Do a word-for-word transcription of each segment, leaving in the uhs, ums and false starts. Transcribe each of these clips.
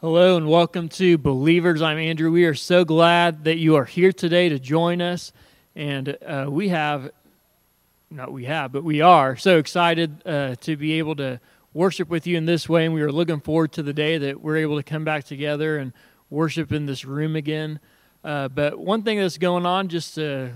Hello and welcome to Believers. I'm Andrew. We are so glad that you are here today to join us. And uh, we have, not we have, but we are so excited uh, to be able to worship with you in this way. And we are looking forward to the day that we're able to come back together and worship in this room again. Uh, but one thing that's going on, just to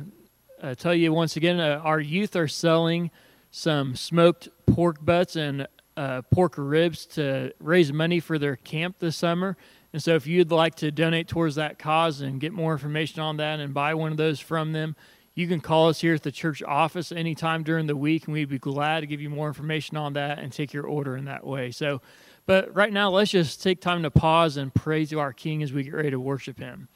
uh, tell you once again, uh, our youth are selling some smoked pork butts and Uh, pork ribs to raise money for their camp this summer. And so if you'd like to donate towards that cause and get more information on that and buy one of those from them, you can call us here at the church office anytime during the week, and we'd be glad to give you more information on that and take your order in that way. So, but right now, let's just take time to pause and pray to our King as we get ready to worship him.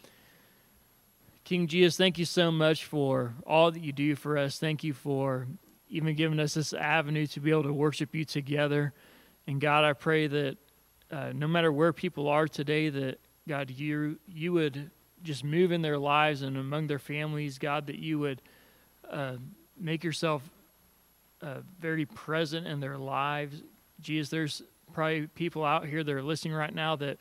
King Jesus, thank you so much for all that you do for us. Thank you for even giving us this avenue to be able to worship you together. And God, I pray that uh, no matter where people are today, that God, you you would just move in their lives and among their families, God, that you would uh, make yourself uh, very present in their lives. Jesus, there's probably people out here that are listening right now that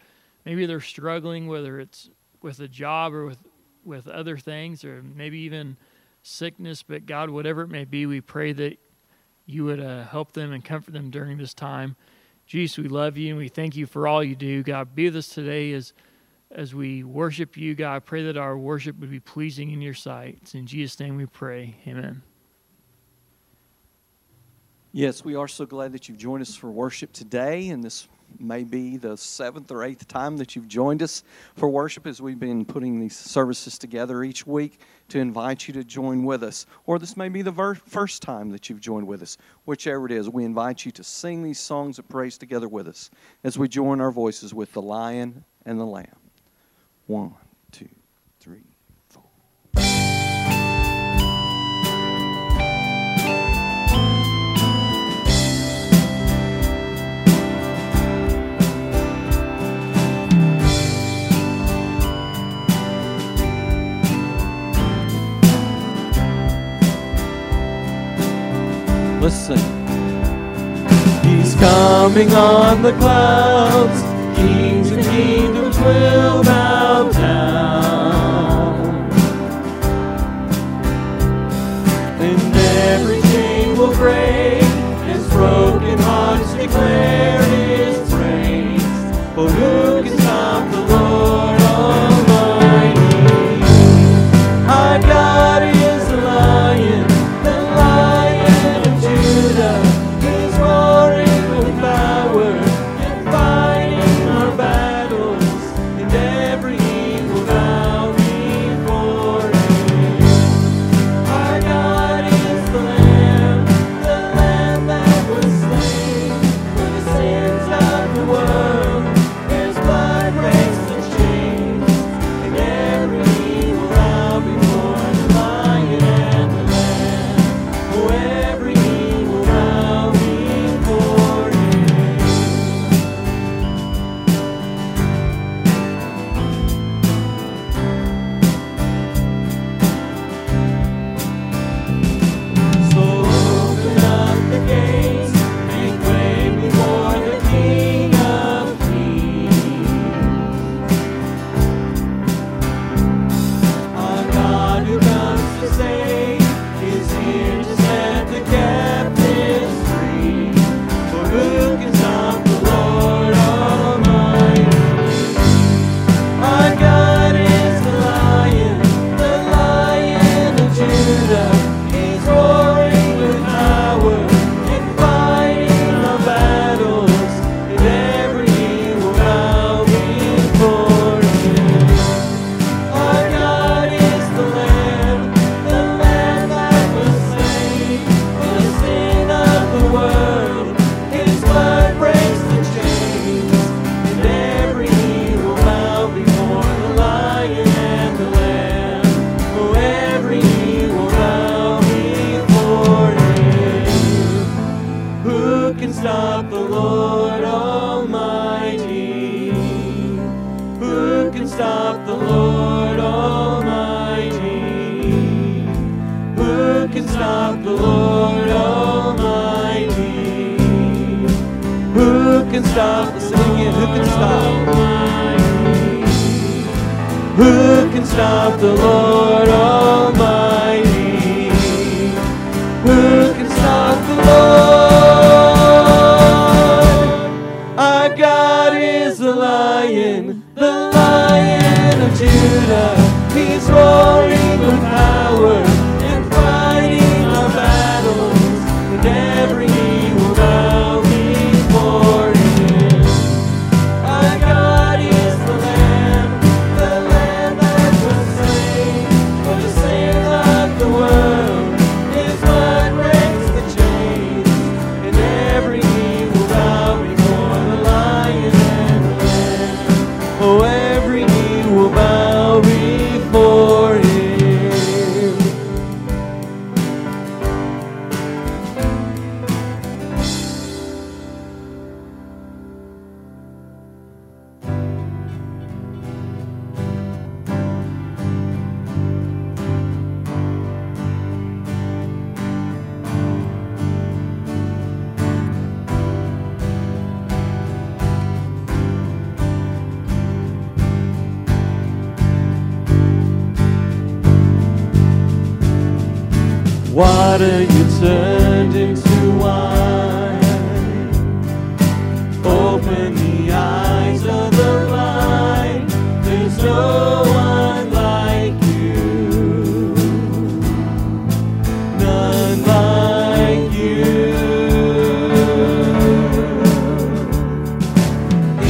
maybe they're struggling, whether it's with a job or with, with other things, or maybe even sickness, but God, whatever it may be, we pray that you would uh, help them and comfort them during this time. Jesus, we love you, and we thank you for all you do. God, be with us today as as we worship you. God, I pray that our worship would be pleasing in your sight. It's in Jesus' name we pray. Amen. Yes, we are so glad that you've joined us for worship today, and this may be the seventh or eighth time that you've joined us for worship as we've been putting these services together each week to invite you to join with us. Or this may be the ver- first time that you've joined with us. Whichever it is, we invite you to sing these songs of praise together with us as we join our voices with the Lion and the Lamb. One, two, three. Let's sing. He's coming on the clouds. Kings and kingdoms will bow down, and everything will break as broken hearts declare his praise. For who can stop the Lord Almighty? Our God is the Lion. Power and fighting our battles, and every evil battle. stop? Let's sing again. Who can stop? Who can stop the Lord Almighty? Who can stop the Lord? Our God is the Lion, the Lion of Judah. He's roaring with power. Water you turned into wine. Open the eyes of the blind. There's no one like you. None like you.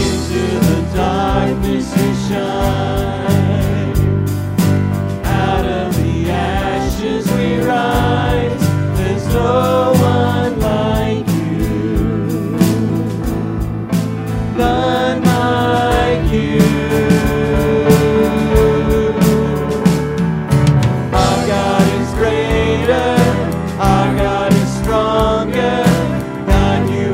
Into the darkness you shine. Stronger, God, you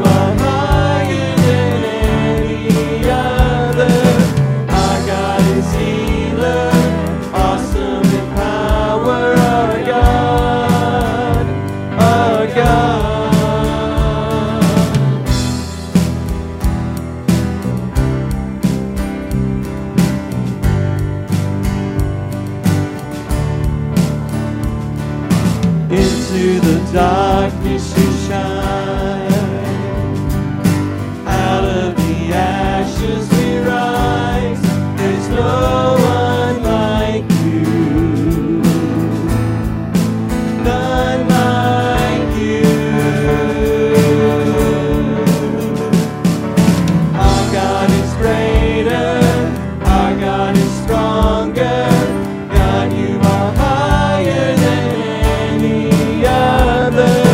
are higher than any other.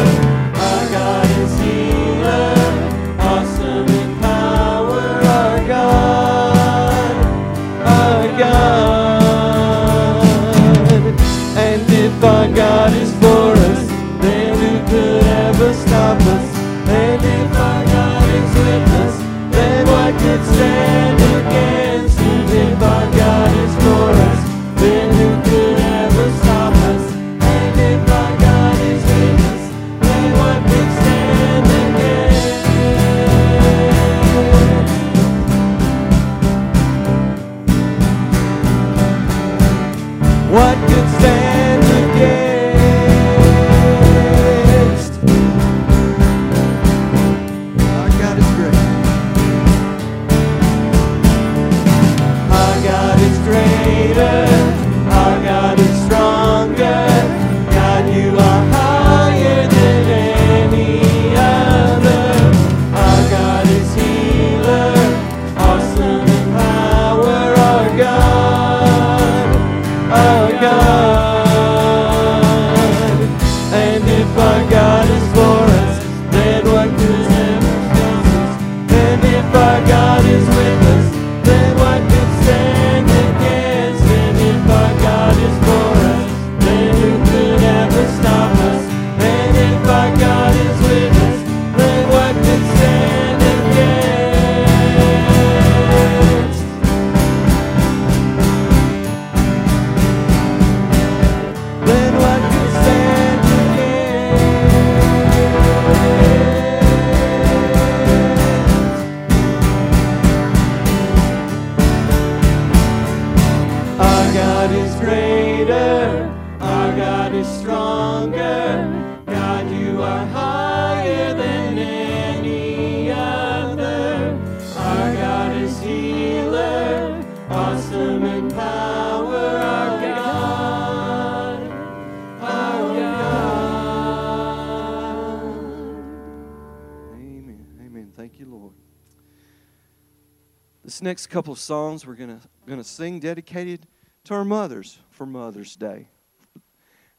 This next couple of songs we're going to going to sing dedicated to our mothers for Mother's Day.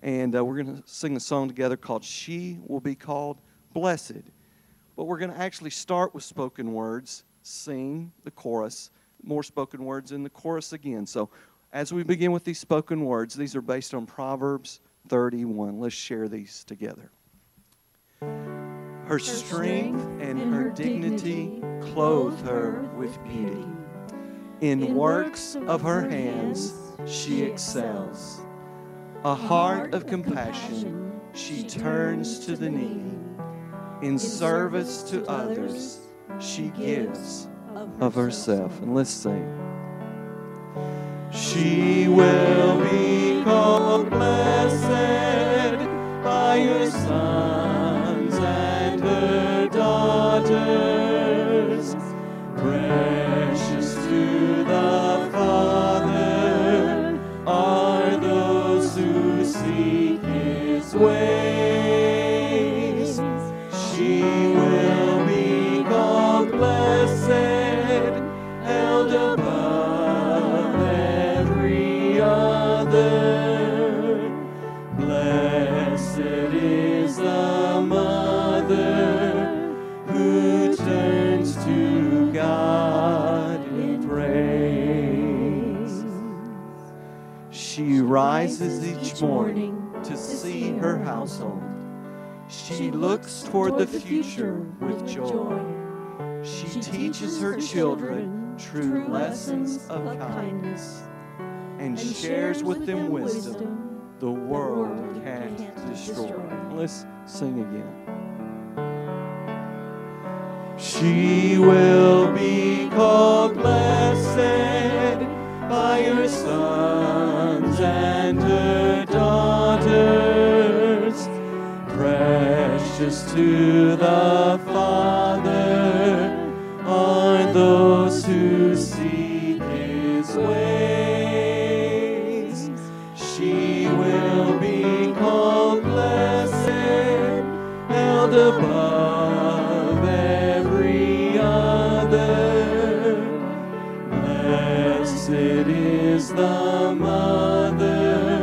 And uh, we're going to sing a song together called She Will Be Called Blessed. But we're going to actually start with spoken words, sing the chorus, more spoken words in the chorus again. So as we begin with these spoken words, these are based on Proverbs thirty-one. Let's share these together. Her strength and her dignity clothe her with beauty. In works of her hands she excels. A heart of compassion she turns to the needy. In service to others she gives of herself. And let's sing. She will be called blessed by her sons and her daughters, precious to the Father are those who seek his ways. She will be called blessed, held above every other. Blessed is the mother who turns to God in praise. She rises each morning to see her household. She looks toward the future with joy. She teaches her children true lessons of kindness and shares with them wisdom the world can't destroy. Let's sing again. She will be called blessed by her sons and her daughters, precious to the Father are those who seek his ways. She will be called blessed, held above every other. Blessed is the mother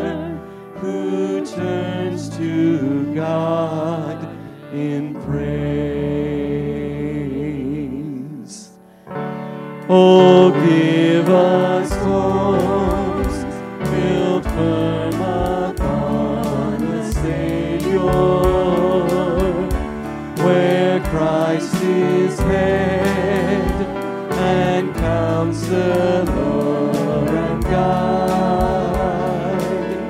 who turns to God in praise. Oh, give us hopes built firm upon the Savior, where Christ is head and counselor and guide,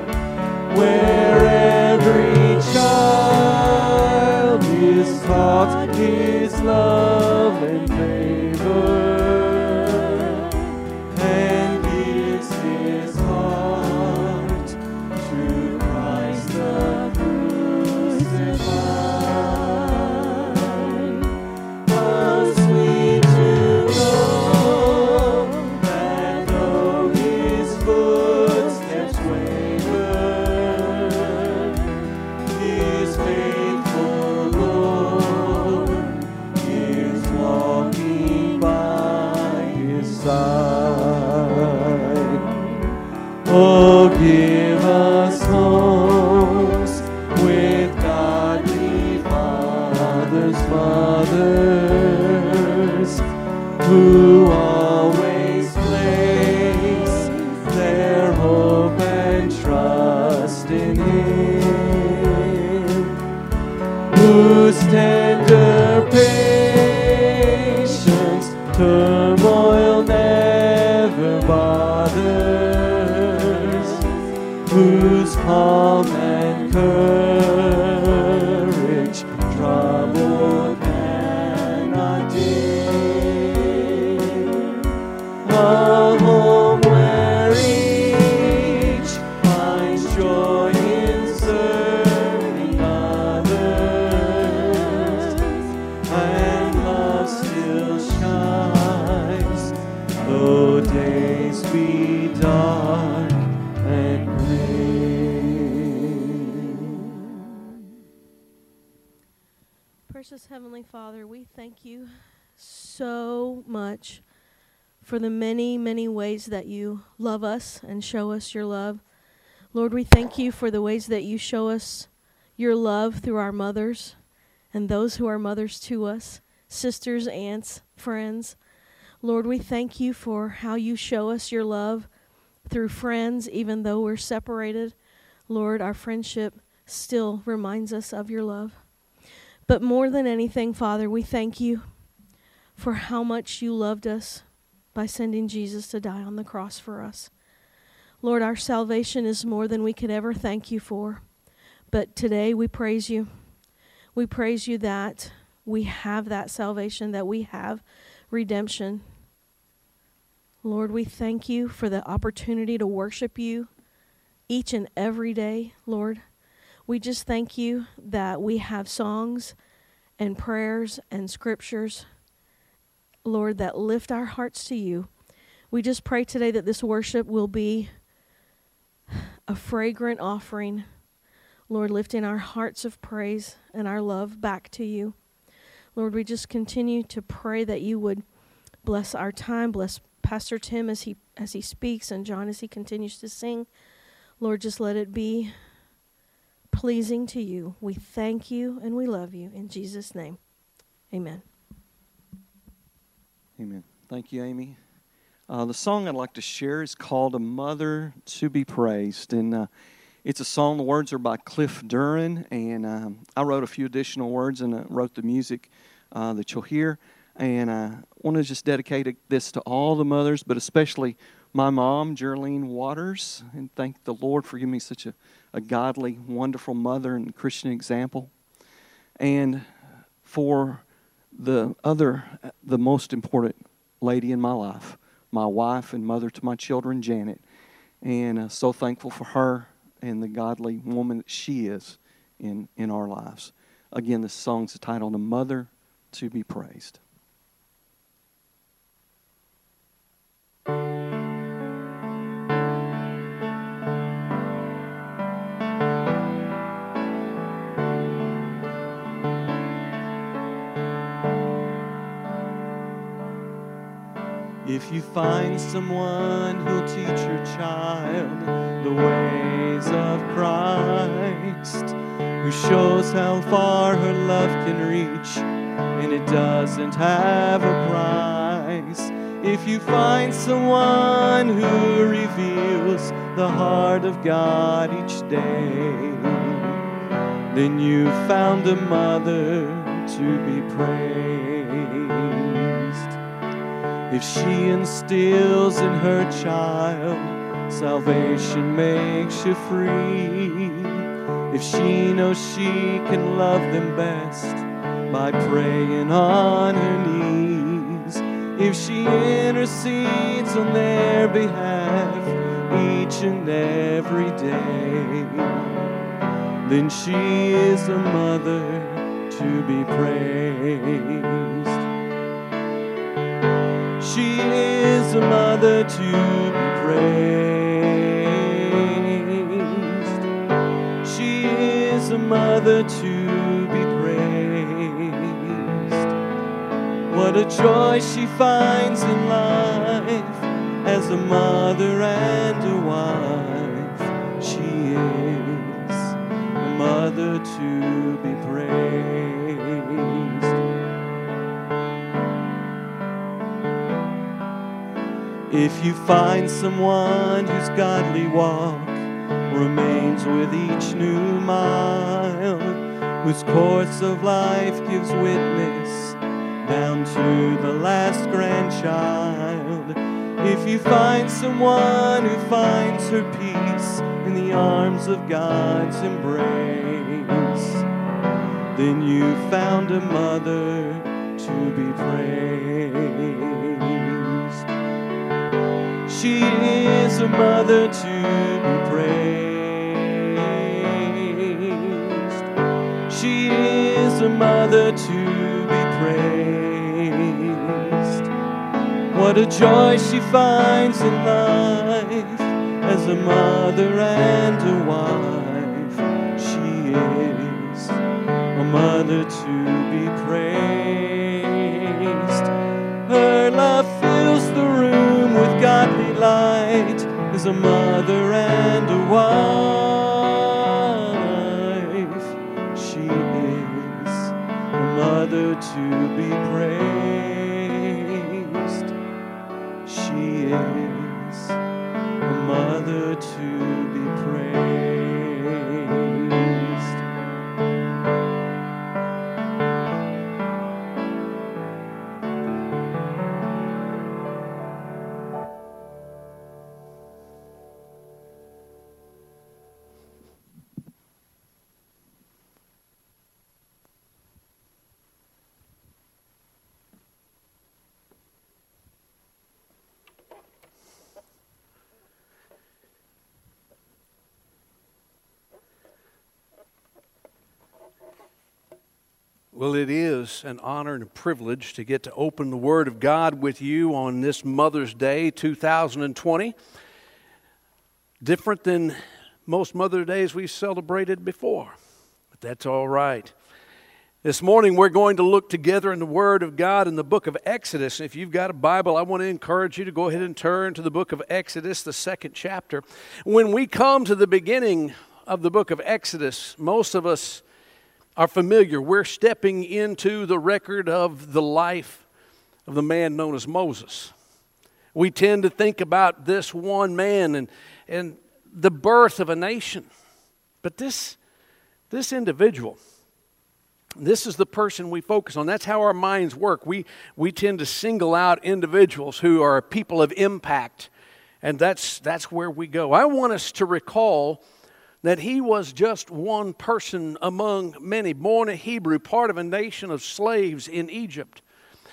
where every child is taught his love and favor, and gives his heart to Christ the crucified. How sweet to know that though his footsteps waver, his faith side. Oh, give us homes with godly fathers, mothers, who always place their hope and trust in Him, whose tender patience turmoil never bothers, whose calm and courage trouble cannot dim. A home where each finds joy in serving others, and love still shines. Though days be dark and gray. Precious Heavenly Father, we thank you so much for the many, many ways that you love us and show us your love. Lord, we thank you for the ways that you show us your love through our mothers and those who are mothers to us, sisters, aunts, friends. Lord, we thank you for how you show us your love through friends, even though we're separated. Lord, our friendship still reminds us of your love. But more than anything, Father, we thank you for how much you loved us by sending Jesus to die on the cross for us. Lord, our salvation is more than we could ever thank you for. But today we praise you. We praise you that we have that salvation, that we have redemption. Lord, we thank you for the opportunity to worship you each and every day, Lord. We just thank you that we have songs and prayers and scriptures, Lord, that lift our hearts to you. We just pray today that this worship will be a fragrant offering, Lord, lifting our hearts of praise and our love back to you. Lord, we just continue to pray that you would bless our time, bless Pastor Tim as he as he speaks and John as he continues to sing. Lord, just let it be pleasing to you. We thank you and we love you. In Jesus' name, amen. Amen. Thank you, Amy. Uh, the song I'd like to share is called A Mother to be Praised. And uh, it's a song, the words are by Cliff Duran. And um, I wrote a few additional words and uh, wrote the music uh, that you'll hear. And I want to just dedicate this to all the mothers, but especially my mom, Geraldine Waters. And thank the Lord for giving me such a, a godly, wonderful mother and Christian example. And for the other, the most important lady in my life, my wife and mother to my children, Janet, and uh, so thankful for her and the godly woman that she is in, in our lives. Again, this song's titled, A Mother to be Praised. If you find someone who'll teach your child the ways of Christ, who shows how far her love can reach, and it doesn't have a price. If you find someone who reveals the heart of God each day, then you found a mother to be praised. If she instills in her child, salvation makes you free. If she knows she can love them best by praying on her knees. If she intercedes on their behalf each and every day, then she is a mother to be praised. She is a mother to be praised. She is a mother to be praised. What a joy she finds in life as a mother and a wife. She is a mother to be praised. If you find someone whose godly walk remains with each new mile, whose course of life gives witness down to the last grandchild, if you find someone who finds her peace in the arms of God's embrace, then you found a mother to be praised. She is a mother to be praised. She is a mother to be praised. What a joy she finds in life as a mother and a wife. She is a mother to be praised. Her love fills the room. a mother and a wife. She is a mother to be praised. She is a mother to be praised. Well, it is an honor and a privilege to get to open the Word of God with you on this Mother's Day two thousand twenty. Different than most Mother's Days we've celebrated before, but that's all right. This morning we're going to look together in the Word of God in the book of Exodus. If you've got a Bible, I want to encourage you to go ahead and turn to the book of Exodus, the second chapter. When we come to the beginning of the book of Exodus, most of us are familiar. We're stepping into the record of the life of the man known as Moses. We tend to think about this one man and, and the birth of a nation. But this, this individual, this is the person we focus on. That's how our minds work. We, we tend to single out individuals who are people of impact, and that's, that's where we go. I want us to recall that he was just one person among many, born a Hebrew, part of a nation of slaves in Egypt.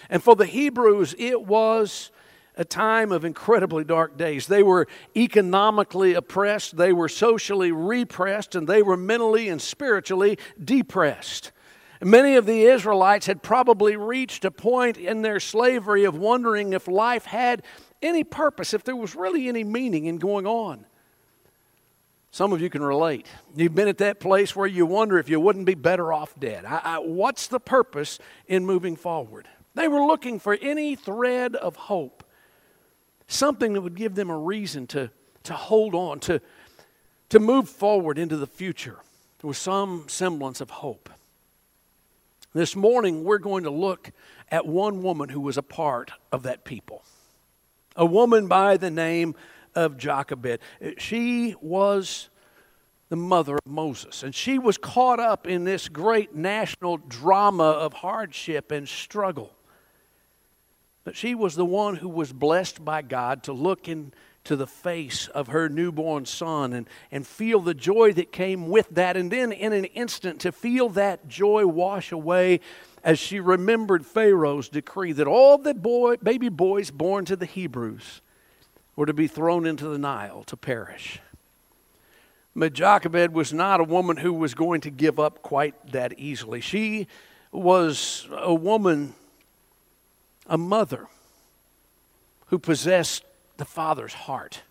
And for the Hebrews, it was a time of incredibly dark days. They were economically oppressed, they were socially repressed, and they were mentally and spiritually depressed. Many of the Israelites had probably reached a point in their slavery of wondering if life had any purpose, if there was really any meaning in going on. Some of you can relate. You've been at that place where you wonder if you wouldn't be better off dead. I, I, what's the purpose in moving forward? They were looking for any thread of hope, something that would give them a reason to, to hold on, to, to move forward into the future with some semblance of hope. This morning, we're going to look at one woman who was a part of that people, a woman by the name of Jochebed. She was the mother of Moses, and she was caught up in this great national drama of hardship and struggle. But she was the one who was blessed by God to look into the face of her newborn son and, and feel the joy that came with that, and then in an instant to feel that joy wash away as she remembered Pharaoh's decree that all the boy, baby boys born to the Hebrews were to be thrown into the Nile to perish. But Jochebed was not a woman who was going to give up quite that easily. She was a woman, a mother, who possessed the Father's heart.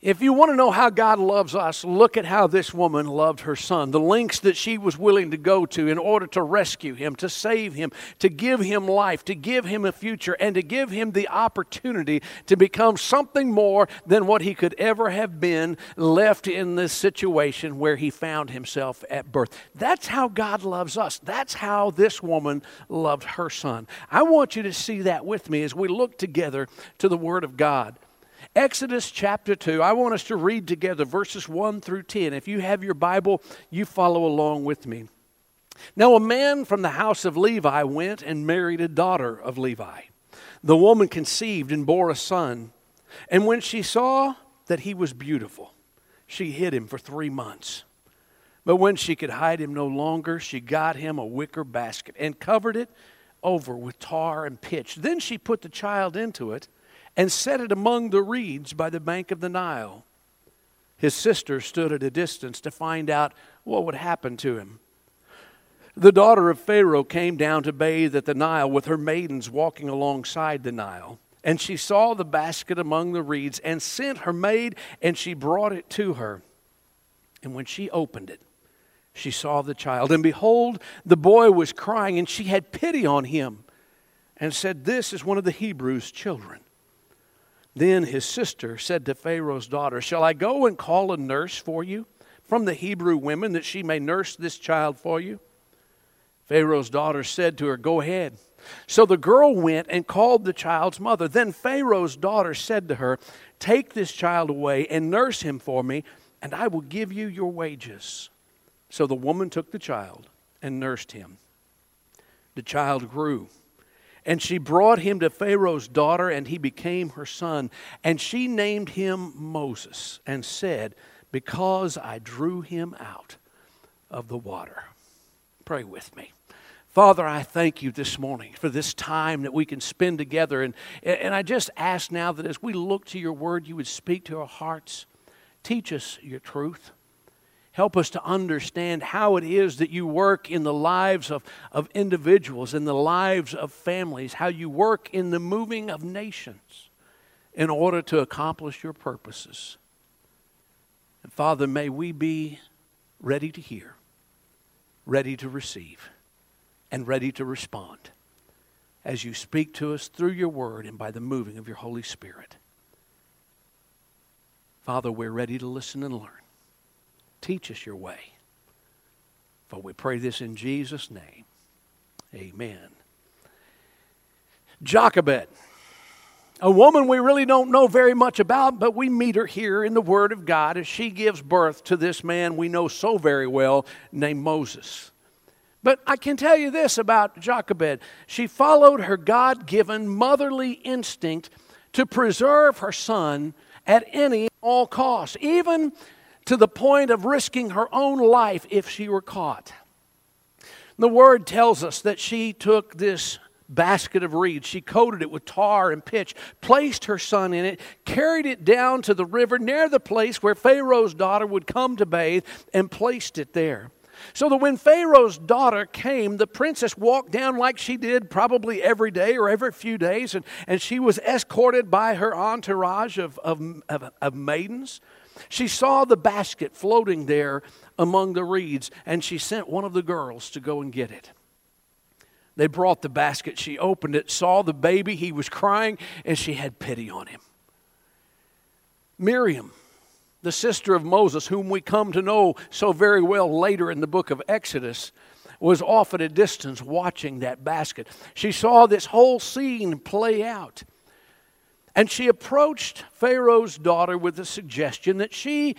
If you want to know how God loves us, look at how this woman loved her son, the lengths that she was willing to go to in order to rescue him, to save him, to give him life, to give him a future, and to give him the opportunity to become something more than what he could ever have been left in this situation where he found himself at birth. That's how God loves us. That's how this woman loved her son. I want you to see that with me as we look together to the Word of God. Exodus chapter two, I want us to read together verses one through ten. If you have your Bible, you follow along with me. Now a man from the house of Levi went and married a daughter of Levi. The woman conceived and bore a son. And when she saw that he was beautiful, she hid him for three months. But when she could hide him no longer, she got him a wicker basket and covered it over with tar and pitch. Then she put the child into it and set it among the reeds by the bank of the Nile. His sister stood at a distance to find out what would happen to him. The daughter of Pharaoh came down to bathe at the Nile with her maidens walking alongside the Nile. And she saw the basket among the reeds and sent her maid, and she brought it to her. And when she opened it, she saw the child. And behold, the boy was crying, and she had pity on him and said, "This is one of the Hebrews' children." Then his sister said to Pharaoh's daughter, "Shall I go and call a nurse for you from the Hebrew women, that she may nurse this child for you?" Pharaoh's daughter said to her, "Go ahead." So the girl went and called the child's mother. Then Pharaoh's daughter said to her, "Take this child away and nurse him for me, and I will give you your wages." So the woman took the child and nursed him. The child grew, and she brought him to Pharaoh's daughter, and he became her son. And she named him Moses and said, "Because I drew him out of the water." Pray with me. Father, I thank you this morning for this time that we can spend together. And, and I just ask now that as we look to your word, you would speak to our hearts. Teach us your truth. Help us to understand how it is that you work in the lives of, of individuals, in the lives of families, how you work in the moving of nations in order to accomplish your purposes. And Father, may we be ready to hear, ready to receive, and ready to respond as you speak to us through your word and by the moving of your Holy Spirit. Father, we're ready to listen and learn. Teach us your way. For we pray this in Jesus' name. Amen. Jochebed, a woman we really don't know very much about, but we meet her here in the Word of God as she gives birth to this man we know so very well named Moses. But I can tell you this about Jochebed. She followed her God-given motherly instinct to preserve her son at any and all costs, even to the point of risking her own life if she were caught. The Word tells us that she took this basket of reeds, she coated it with tar and pitch, placed her son in it, carried it down to the river near the place where Pharaoh's daughter would come to bathe, and placed it there. So that when Pharaoh's daughter came, the princess walked down like she did probably every day or every few days, and, and she was escorted by her entourage of, of, of, of maidens. She saw the basket floating there among the reeds, and she sent one of the girls to go and get it. They brought the basket. She opened it, saw the baby. He was crying, and she had pity on him. Miriam, the sister of Moses, whom we come to know so very well later in the book of Exodus, was off at a distance watching that basket. She saw this whole scene play out. And she approached Pharaoh's daughter with the suggestion that she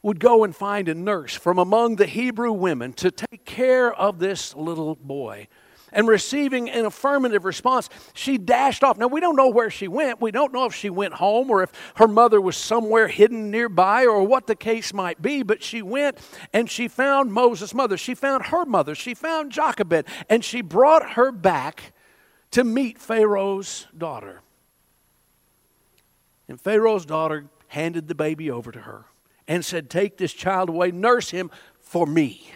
would go and find a nurse from among the Hebrew women to take care of this little boy. And receiving an affirmative response, she dashed off. Now, we don't know where she went. We don't know if she went home or if her mother was somewhere hidden nearby or what the case might be. But she went and she found Moses' mother. She found her mother. She found Jochebed. And she brought her back to meet Pharaoh's daughter. And Pharaoh's daughter handed the baby over to her and said, "Take this child away, nurse him for me."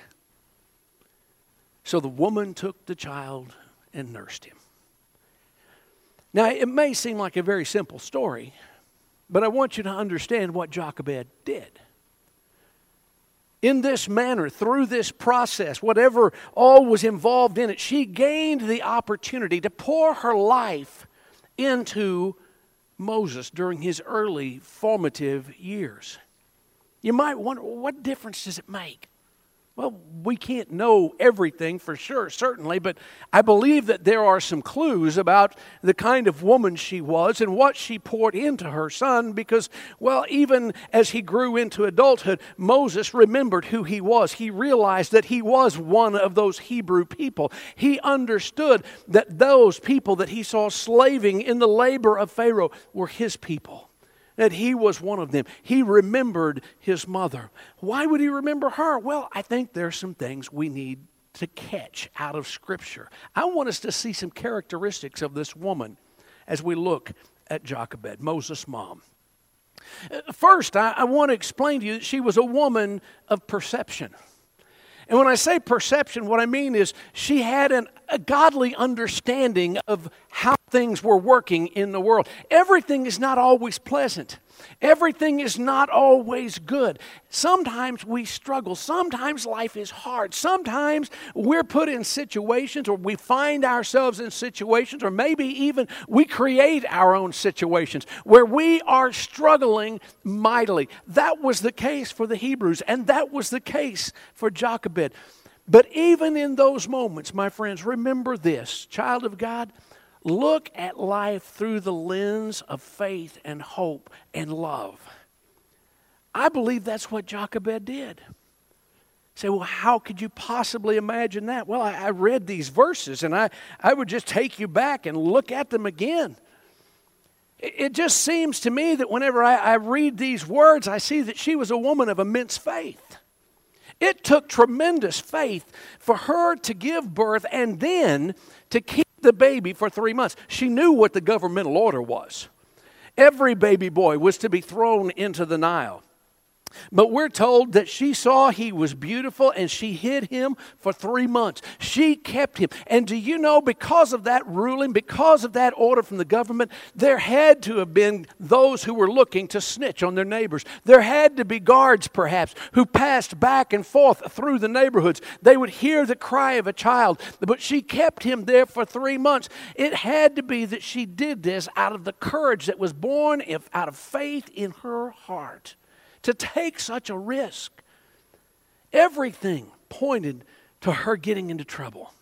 So the woman took the child and nursed him. Now, it may seem like a very simple story, but I want you to understand what Jochebed did. In this manner, through this process, whatever all was involved in it, she gained the opportunity to pour her life into Moses during his early formative years. You might wonder, what difference does it make? Well, we can't know everything for sure, certainly, but I believe that there are some clues about the kind of woman she was and what she poured into her son because, well, even as he grew into adulthood, Moses remembered who he was. He realized that he was one of those Hebrew people. He understood that those people that he saw slaving in the labor of Pharaoh were his people, that he was one of them. He remembered his mother. Why would he remember her? Well, I think there's some things we need to catch out of Scripture. I want us to see some characteristics of this woman as we look at Jochebed, Moses' mom. First, I, I want to explain to you that she was a woman of perception. And when I say perception, what I mean is she had an, a godly understanding of how things were working in the world. Everything is not always pleasant. Everything is not always good. Sometimes we struggle. Sometimes life is hard. Sometimes we're put in situations, or we find ourselves in situations, or maybe even we create our own situations where we are struggling mightily. That was the case for the Hebrews, and that was the case for Jochebed. But even in those moments, my friends, remember this, child of God, look at life through the lens of faith and hope and love. I believe that's what Jochebed did. Say, well, how could you possibly imagine that? Well, I, I read these verses, and I, I would just take you back and look at them again. It, it just seems to me that whenever I, I read these words, I see that she was a woman of immense faith. It took tremendous faith for her to give birth and then to keep the baby for three months. She knew what the governmental order was. Every baby boy was to be thrown into the Nile. But we're told that she saw he was beautiful and she hid him for three months. She kept him. And do you know, because of that ruling, because of that order from the government, there had to have been those who were looking to snitch on their neighbors. There had to be guards, perhaps, who passed back and forth through the neighborhoods. They would hear the cry of a child, but she kept him there for three months. It had to be that she did this out of the courage that was born out of faith in her heart. To take such a risk. Everything pointed to her getting into trouble.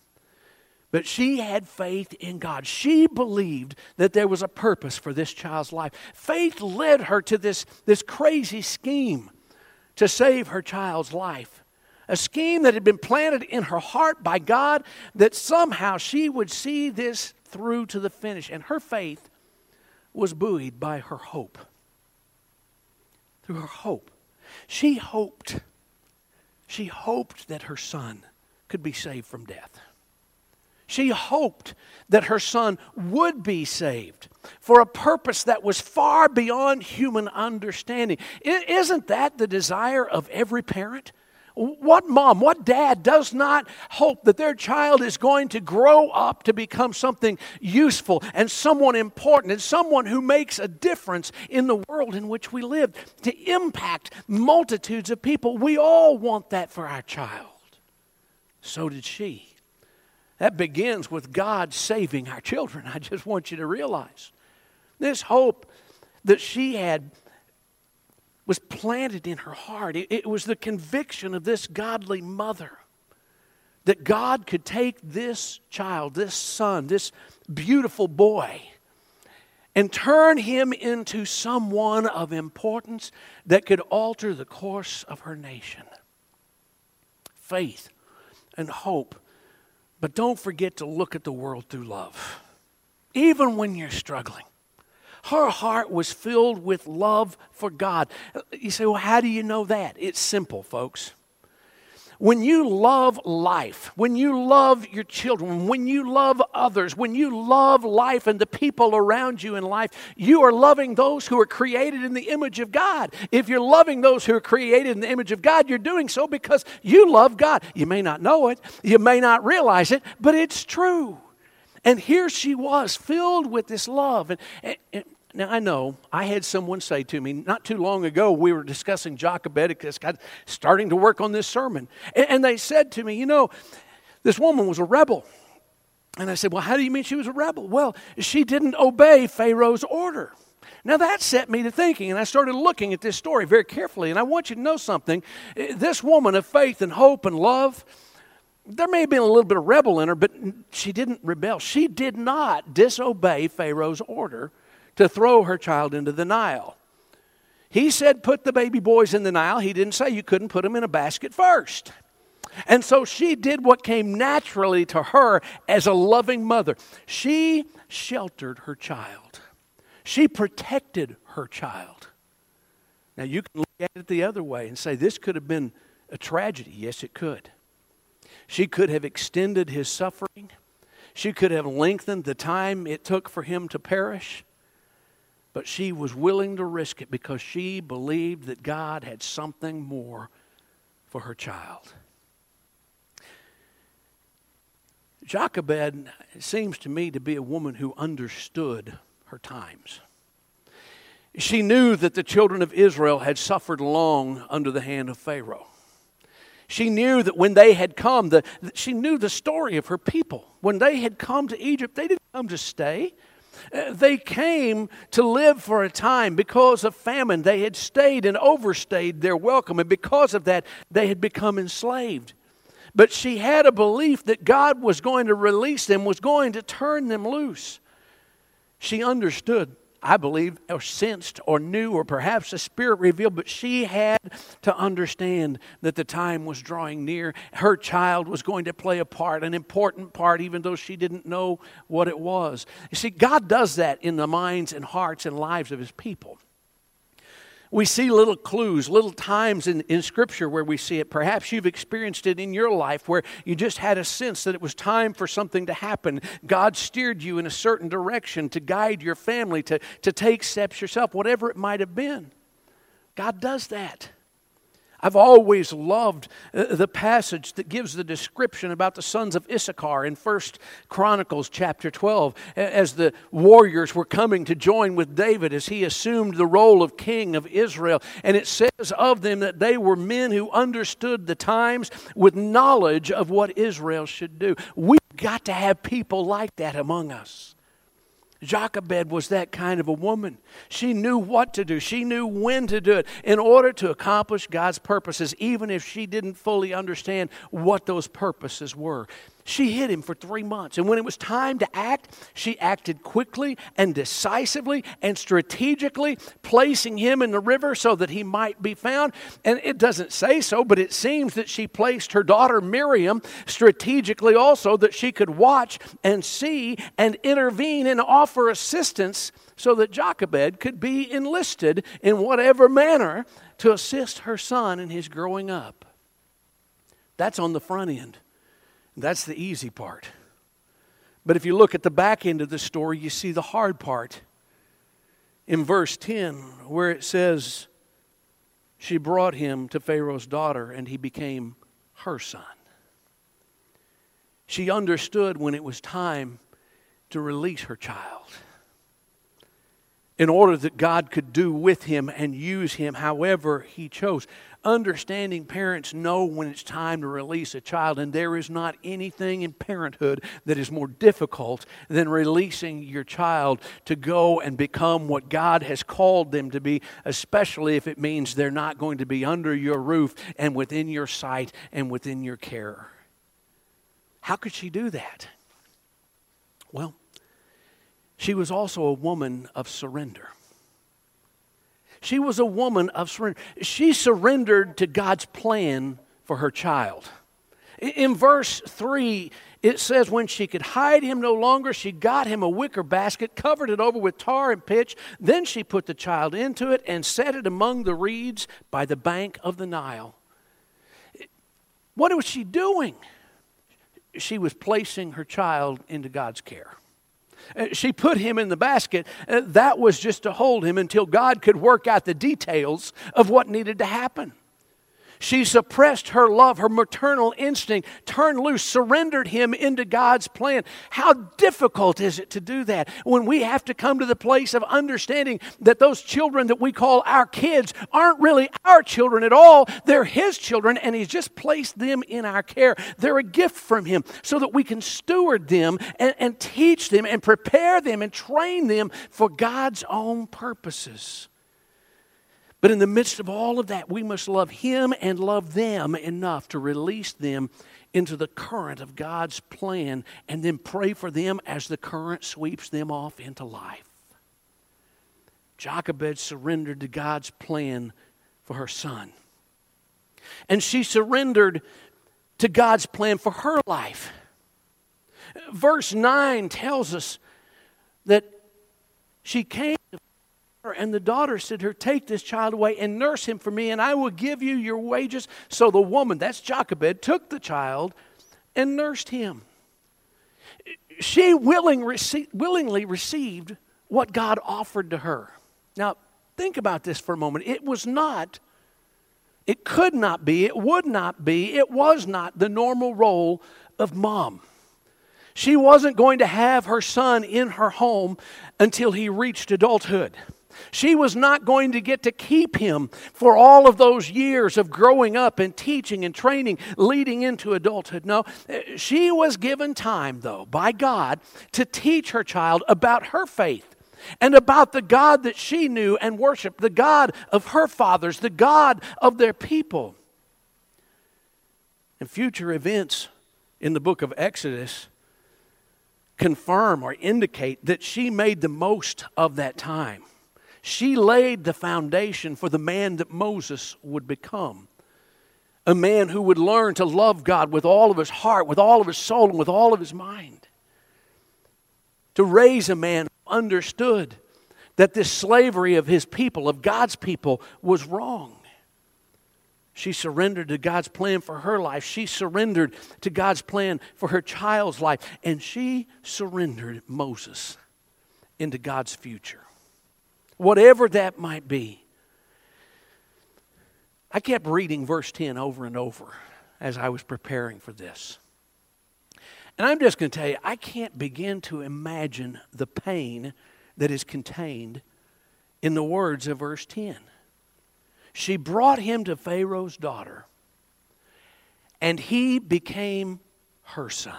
But she had faith in God. She believed that there was a purpose for this child's life. Faith led her to this, this crazy scheme to save her child's life. A scheme that had been planted in her heart by God, that somehow she would see this through to the finish. And her faith was buoyed by her hope. Through her hope. She hoped, she hoped that her son could be saved from death. She hoped that her son would be saved for a purpose that was far beyond human understanding. Isn't that the desire of every parent? What mom, what dad does not hope that their child is going to grow up to become something useful and someone important and someone who makes a difference in the world in which we live, to impact multitudes of people? We all want that for our child. So did she. That begins with God saving our children. I just want you to realize this hope that she had was planted in her heart. It, it was the conviction of this godly mother that God could take this child, this son, this beautiful boy, and turn him into someone of importance that could alter the course of her nation. Faith and hope. But don't forget to look at the world through love. Even when you're struggling. Her heart was filled with love for God. You say, well, how do you know that? It's simple, folks. When you love life, when you love your children, when you love others, when you love life and the people around you in life, you are loving those who are created in the image of God. If you're loving those who are created in the image of God, you're doing so because you love God. You may not know it, you may not realize it, but it's true. And here she was, filled with this love. And, and, and now, I know, I had someone say to me, not too long ago, we were discussing Jochebed, because I'm starting to work on this sermon. And, and they said to me, you know, this woman was a rebel. And I said, well, how do you mean she was a rebel? Well, she didn't obey Pharaoh's order. Now, that set me to thinking, and I started looking at this story very carefully. And I want you to know something. This woman of faith and hope and love, there may have been a little bit of rebel in her, but she didn't rebel. She did not disobey Pharaoh's order to throw her child into the Nile. He said, put the baby boys in the Nile. He didn't say you couldn't put them in a basket first. And so she did what came naturally to her as a loving mother. She sheltered her child. She protected her child. Now, you can look at it the other way and say this could have been a tragedy. Yes, it could. She could have extended his suffering. She could have lengthened the time it took for him to perish. But she was willing to risk it because she believed that God had something more for her child. Jochebed seems to me to be a woman who understood her times. She knew that the children of Israel had suffered long under the hand of Pharaoh. She knew that when they had come, the, she knew the story of her people. When they had come to Egypt, they didn't come to stay. They came to live for a time. Because of famine, they had stayed and overstayed their welcome. And because of that, they had become enslaved. But she had a belief that God was going to release them, was going to turn them loose. She understood, I believe, or sensed, or knew, or perhaps the Spirit revealed, but she had to understand that the time was drawing near. Her child was going to play a part, an important part, even though she didn't know what it was. You see, God does that in the minds and hearts and lives of His people. We see little clues, little times in, in Scripture where we see it. Perhaps you've experienced it in your life where you just had a sense that it was time for something to happen. God steered you in a certain direction to guide your family, to, to take steps yourself, whatever it might have been. God does that. I've always loved the passage that gives the description about the sons of Issachar in First Chronicles chapter twelve, as the warriors were coming to join with David as he assumed the role of king of Israel. And it says of them that they were men who understood the times with knowledge of what Israel should do. We've got to have people like that among us. Jochebed was that kind of a woman. She knew what to do. She knew when to do it in order to accomplish God's purposes, even if she didn't fully understand what those purposes were. She hid him for three months, and when it was time to act, she acted quickly and decisively and strategically, placing him in the river so that he might be found. And it doesn't say so, but it seems that she placed her daughter Miriam strategically also that she could watch and see and intervene and offer assistance so that Jochebed could be enlisted in whatever manner to assist her son in his growing up. That's on the front end. That's the easy part. But if you look at the back end of the story, you see the hard part. In verse ten, where it says, she brought him to Pharaoh's daughter, and he became her son. She understood when it was time to release her child, in order that God could do with him and use him however he chose. Understanding parents know when it's time to release a child, and there is not anything in parenthood that is more difficult than releasing your child to go and become what God has called them to be, especially if it means they're not going to be under your roof and within your sight and within your care. How could she do that? Well, she was also a woman of surrender. She was a woman of surrender. She surrendered to God's plan for her child. In verse three, it says, when she could hide him no longer, she got him a wicker basket, covered it over with tar and pitch. Then she put the child into it and set it among the reeds by the bank of the Nile. What was she doing? She was placing her child into God's care. She put him in the basket. That was just to hold him until God could work out the details of what needed to happen. She suppressed her love, her maternal instinct, turned loose, surrendered him into God's plan. How difficult is it to do that when we have to come to the place of understanding that those children that we call our kids aren't really our children at all. They're His children, and He's just placed them in our care. They're a gift from Him so that we can steward them and, and teach them and prepare them and train them for God's own purposes. But in the midst of all of that, we must love Him and love them enough to release them into the current of God's plan and then pray for them as the current sweeps them off into life. Jochebed surrendered to God's plan for her son. And she surrendered to God's plan for her life. Verse nine tells us that she came to and the daughter said to her, take this child away and nurse him for me, and I will give you your wages. So the woman, that's Jochebed, took the child and nursed him. She willing, rece- willingly received what God offered to her. Now, think about this for a moment. It was not, it could not be, it would not be, it was not the normal role of mom. She wasn't going to have her son in her home until he reached adulthood. She was not going to get to keep him for all of those years of growing up and teaching and training leading into adulthood. No, she was given time, though, by God to teach her child about her faith and about the God that she knew and worshiped, the God of her fathers, the God of their people. And future events in the book of Exodus confirm or indicate that she made the most of that time. She laid the foundation for the man that Moses would become. A man who would learn to love God with all of his heart, with all of his soul, and with all of his mind. To raise a man who understood that this slavery of his people, of God's people, was wrong. She surrendered to God's plan for her life. She surrendered to God's plan for her child's life. And she surrendered Moses into God's future. Whatever that might be. I kept reading verse ten over and over as I was preparing for this. And I'm just going to tell you, I can't begin to imagine the pain that is contained in the words of verse ten. She brought him to Pharaoh's daughter, and he became her son.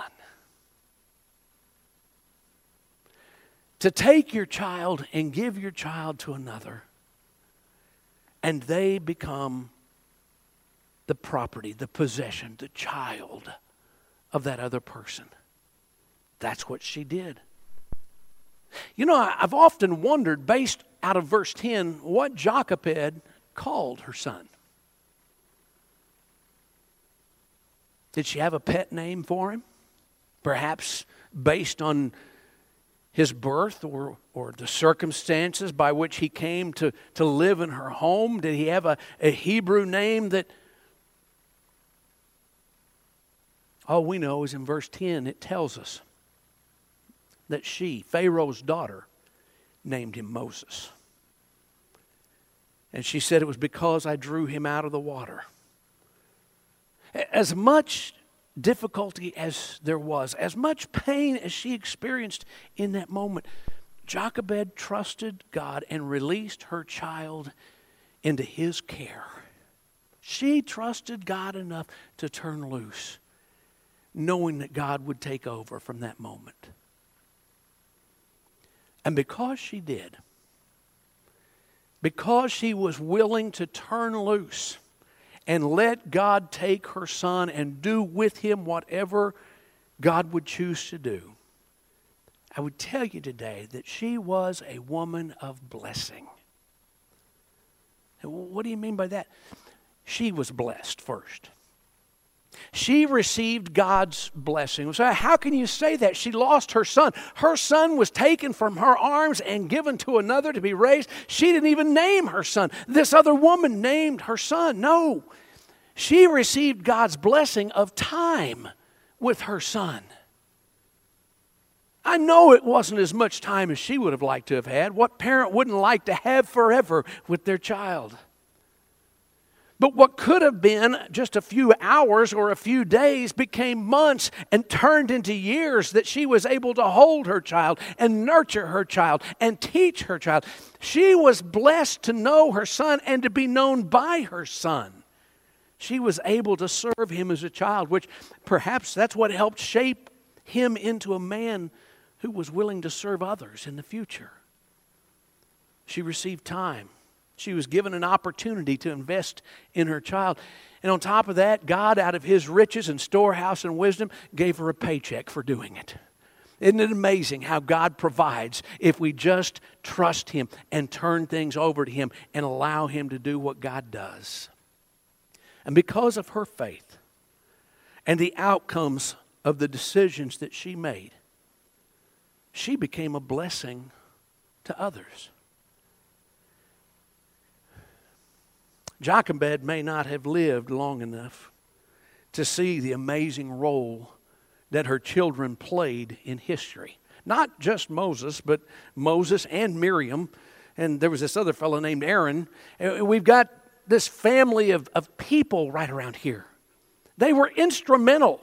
To take your child and give your child to another, and they become the property, the possession, the child of that other person. That's what she did. You know, I've often wondered, based out of verse ten, what Jochebed called her son. Did she have a pet name for him? Perhaps based on his birth or, or the circumstances by which he came to, to live in her home? Did he have a, a Hebrew name that... All we know is in verse ten, it tells us that she, Pharaoh's daughter, named him Moses. And she said, it was because I drew him out of the water. As much difficulty as there was, as much pain as she experienced in that moment, Jochebed trusted God and released her child into his care. She trusted God enough to turn loose, knowing that God would take over from that moment. And because she did, because she was willing to turn loose and let God take her son and do with him whatever God would choose to do, I would tell you today that she was a woman of blessing. And what do you mean by that? She was blessed first. She received God's blessing. So how can you say that? She lost her son. Her son was taken from her arms and given to another to be raised. She didn't even name her son. This other woman named her son. No. She received God's blessing of time with her son. I know it wasn't as much time as she would have liked to have had. What parent wouldn't like to have forever with their child? But what could have been just a few hours or a few days became months and turned into years that she was able to hold her child and nurture her child and teach her child. She was blessed to know her son and to be known by her son. She was able to serve him as a child, which perhaps that's what helped shape him into a man who was willing to serve others in the future. She received time. She was given an opportunity to invest in her child. And on top of that, God, out of his riches and storehouse and wisdom, gave her a paycheck for doing it. Isn't it amazing how God provides if we just trust him and turn things over to him and allow him to do what God does? And because of her faith and the outcomes of the decisions that she made, she became a blessing to others. Jochebed may not have lived long enough to see the amazing role that her children played in history. Not just Moses, but Moses and Miriam. And there was this other fellow named Aaron. And we've got this family of, of people right around here. They were instrumental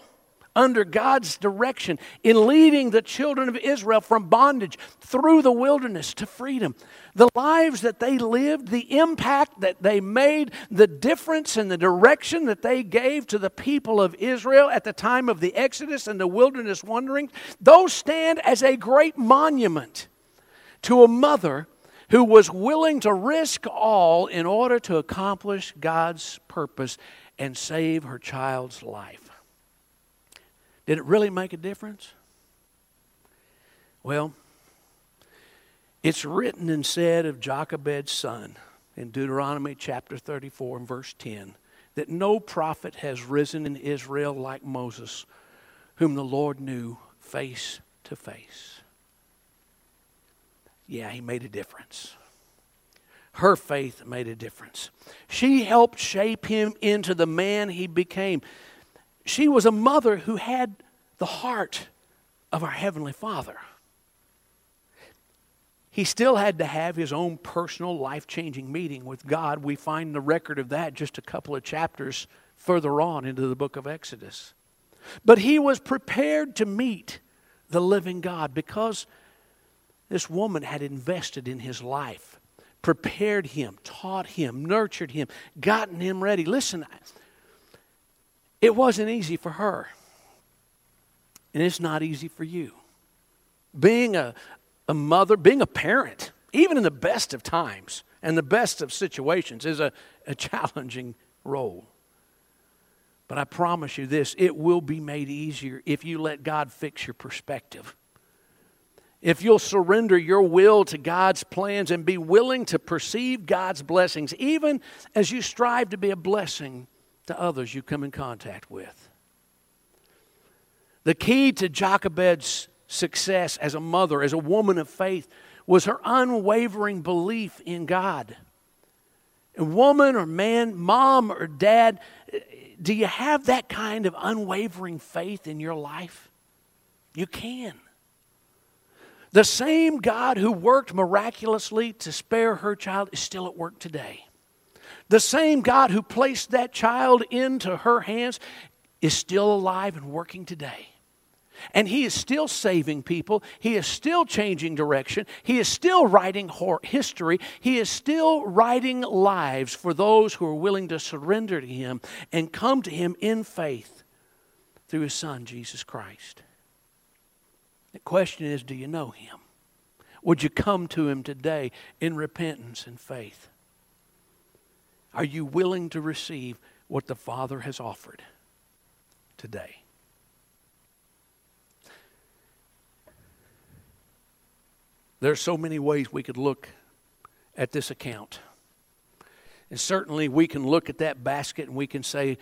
under God's direction in leading the children of Israel from bondage through the wilderness to freedom. The lives that they lived, the impact that they made, the difference in the direction that they gave to the people of Israel at the time of the Exodus and the wilderness wandering, those stand as a great monument to a mother who was willing to risk all in order to accomplish God's purpose and save her child's life. Did it really make a difference? Well, it's written and said of Jochebed's son in Deuteronomy chapter thirty-four and verse ten that no prophet has risen in Israel like Moses, whom the Lord knew face to face. Yeah, he made a difference. Her faith made a difference. She helped shape him into the man he became. She was a mother who had the heart of our Heavenly Father. He still had to have his own personal life-changing meeting with God. We find the record of that just a couple of chapters further on into the book of Exodus. But he was prepared to meet the living God because this woman had invested in his life, prepared him, taught him, nurtured him, gotten him ready. Listen, it wasn't easy for her, and it's not easy for you. Being a, a mother, being a parent, even in the best of times and the best of situations, is a, a challenging role. But I promise you this, it will be made easier if you let God fix your perspective. If you'll surrender your will to God's plans and be willing to perceive God's blessings, even as you strive to be a blessing to others you come in contact with. The key to Jochebed's success as a mother, as a woman of faith, was her unwavering belief in God. And woman or man, mom or dad, do you have that kind of unwavering faith in your life? You can. The same God who worked miraculously to spare her child is still at work today. The same God who placed that child into her hands is still alive and working today. And He is still saving people. He is still changing direction. He is still writing history. He is still writing lives for those who are willing to surrender to Him and come to Him in faith through His Son, Jesus Christ. The question is, do you know Him? Would you come to Him today in repentance and faith? Are you willing to receive what the Father has offered today? There are so many ways we could look at this account. And certainly we can look at that basket and we can say,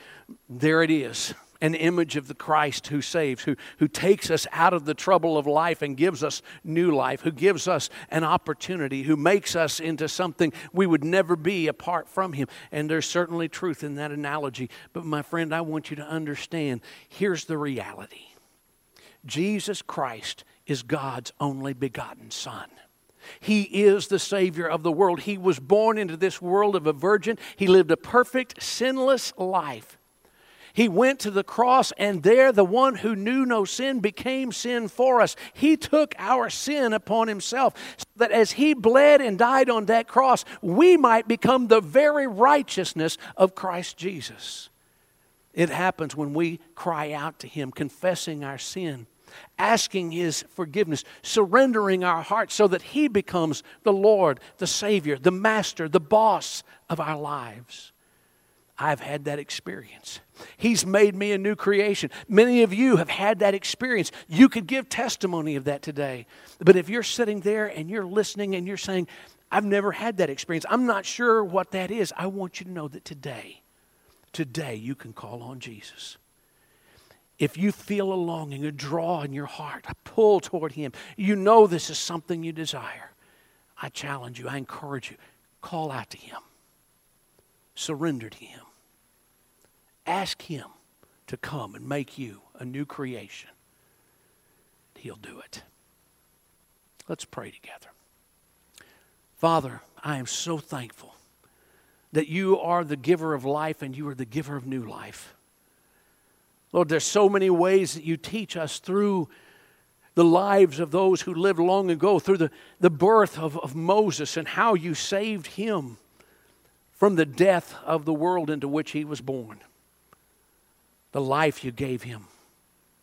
there it is. An image of the Christ who saves, who, who takes us out of the trouble of life and gives us new life, who gives us an opportunity, who makes us into something we would never be apart from Him. And there's certainly truth in that analogy. But my friend, I want you to understand, here's the reality. Jesus Christ is God's only begotten Son. He is the Savior of the world. He was born into this world of a virgin. He lived a perfect, sinless life. He went to the cross, and there the one who knew no sin became sin for us. He took our sin upon Himself so that as He bled and died on that cross, we might become the very righteousness of Christ Jesus. It happens when we cry out to Him, confessing our sin, asking His forgiveness, surrendering our hearts so that He becomes the Lord, the Savior, the Master, the boss of our lives. I've had that experience. He's made me a new creation. Many of you have had that experience. You could give testimony of that today. But if you're sitting there and you're listening and you're saying, I've never had that experience, I'm not sure what that is, I want you to know that today, today you can call on Jesus. If you feel a longing, a draw in your heart, a pull toward Him, you know this is something you desire, I challenge you, I encourage you, call out to Him. Surrender to Him. Ask Him to come and make you a new creation. He'll do it. Let's pray together. Father, I am so thankful that You are the giver of life and You are the giver of new life. Lord, there's so many ways that you teach us through the lives of those who lived long ago, through the, the birth of, of Moses and how you saved him from the death of the world into which he was born. The life you gave him,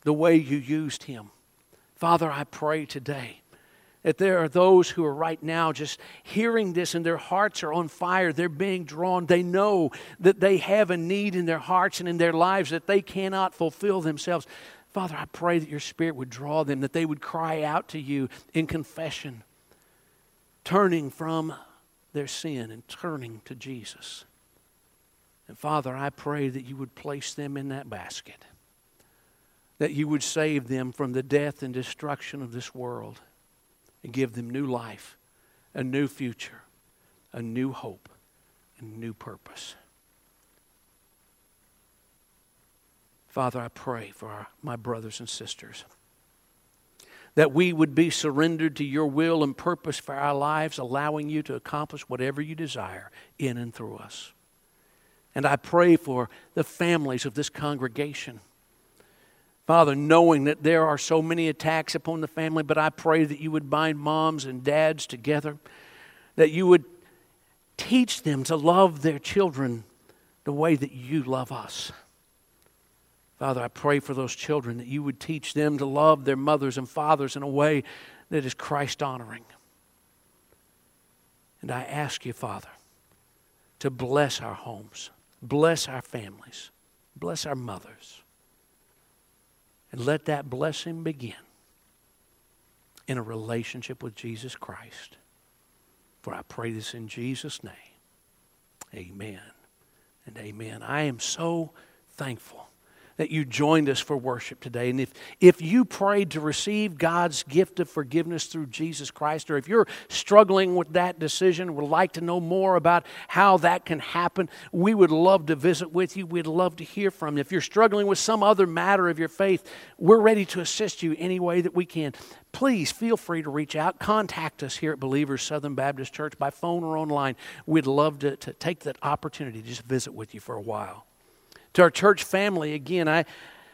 the way you used him. Father, I pray today that there are those who are right now just hearing this and their hearts are on fire. They're being drawn. They know that they have a need in their hearts and in their lives that they cannot fulfill themselves. Father, I pray that your Spirit would draw them, that they would cry out to you in confession, turning from their sin and turning to Jesus. And Father, I pray that you would place them in that basket, that you would save them from the death and destruction of this world and give them new life, a new future, a new hope, and new purpose. Father, I pray for our, my brothers and sisters, that we would be surrendered to your will and purpose for our lives, allowing you to accomplish whatever you desire in and through us. And I pray for the families of this congregation. Father, knowing that there are so many attacks upon the family, but I pray that you would bind moms and dads together, that you would teach them to love their children the way that you love us. Father, I pray for those children that you would teach them to love their mothers and fathers in a way that is Christ-honoring. And I ask you, Father, to bless our homes, bless our families, bless our mothers, and let that blessing begin in a relationship with Jesus Christ. For I pray this in Jesus' name. Amen and amen. I am so thankful that you joined us for worship today. And if, if you prayed to receive God's gift of forgiveness through Jesus Christ, or if you're struggling with that decision, would like to know more about how that can happen, we would love to visit with you. We'd love to hear from you. If you're struggling with some other matter of your faith, we're ready to assist you any way that we can. Please feel free to reach out. Contact us here at Believers Southern Baptist Church by phone or online. We'd love to, to take that opportunity to just visit with you for a while. To our church family, again, I,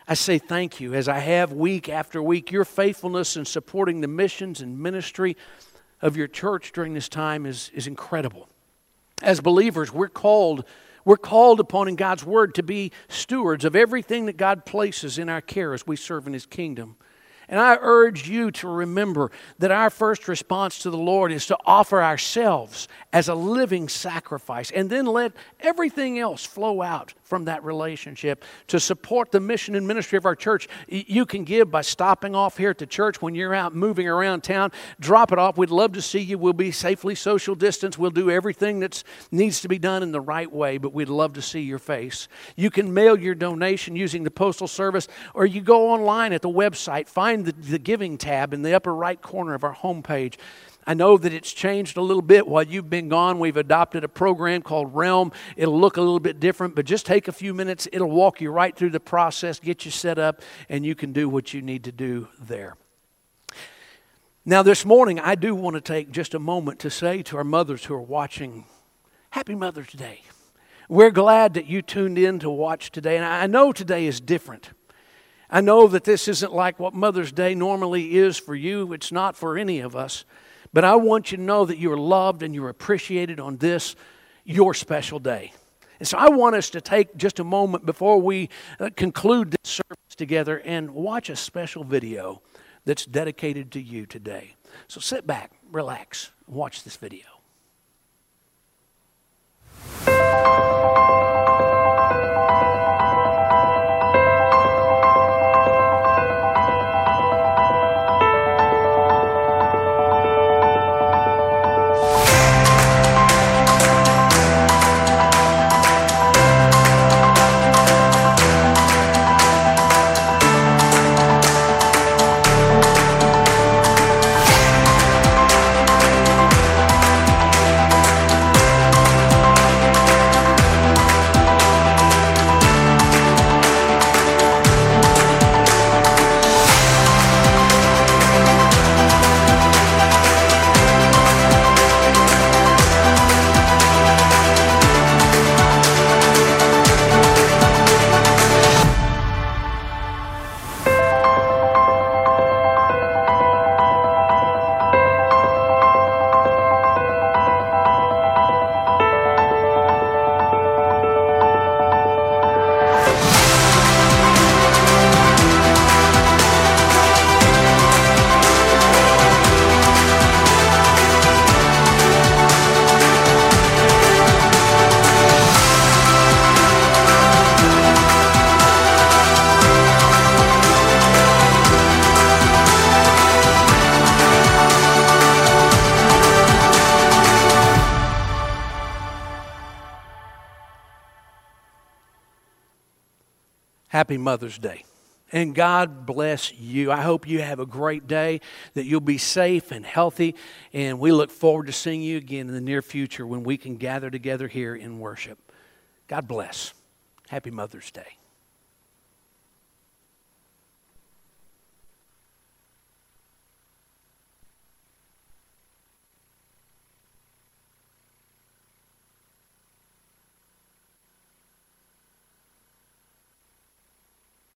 I say thank you as I have week after week. Your faithfulness in supporting the missions and ministry of your church during this time is, is incredible. As believers, we're called, we're called upon in God's Word to be stewards of everything that God places in our care as we serve in His kingdom. And I urge you to remember that our first response to the Lord is to offer ourselves as a living sacrifice and then let everything else flow out from that relationship to support the mission and ministry of our church. You can give by stopping off here at the church when you're out moving around town. Drop it off. We'd love to see you. We'll be safely social distance. We'll do everything that needs to be done in the right way, but we'd love to see your face. You can mail your donation using the Postal Service, or you go online at the website. Find The, the giving tab in the upper right corner of our homepage. I know that it's changed a little bit while you've been gone. We've adopted a program called Realm. It'll look a little bit different, but just take a few minutes. It'll walk you right through the process, get you set up, and you can do what you need to do there. Now, this morning, I do want to take just a moment to say to our mothers who are watching, Happy Mother's Day. We're glad that you tuned in to watch today, and I know today is different. I know that this isn't like what Mother's Day normally is for you. It's not for any of us. But I want you to know that you are loved and you are appreciated on this, your special day. And so I want us to take just a moment before we conclude this service together and watch a special video that's dedicated to you today. So sit back, relax, and watch this video. happy Mother's Day. And God bless you. I hope you have a great day, that you'll be safe and healthy. And we look forward to seeing you again in the near future when we can gather together here in worship. God bless. Happy Mother's Day.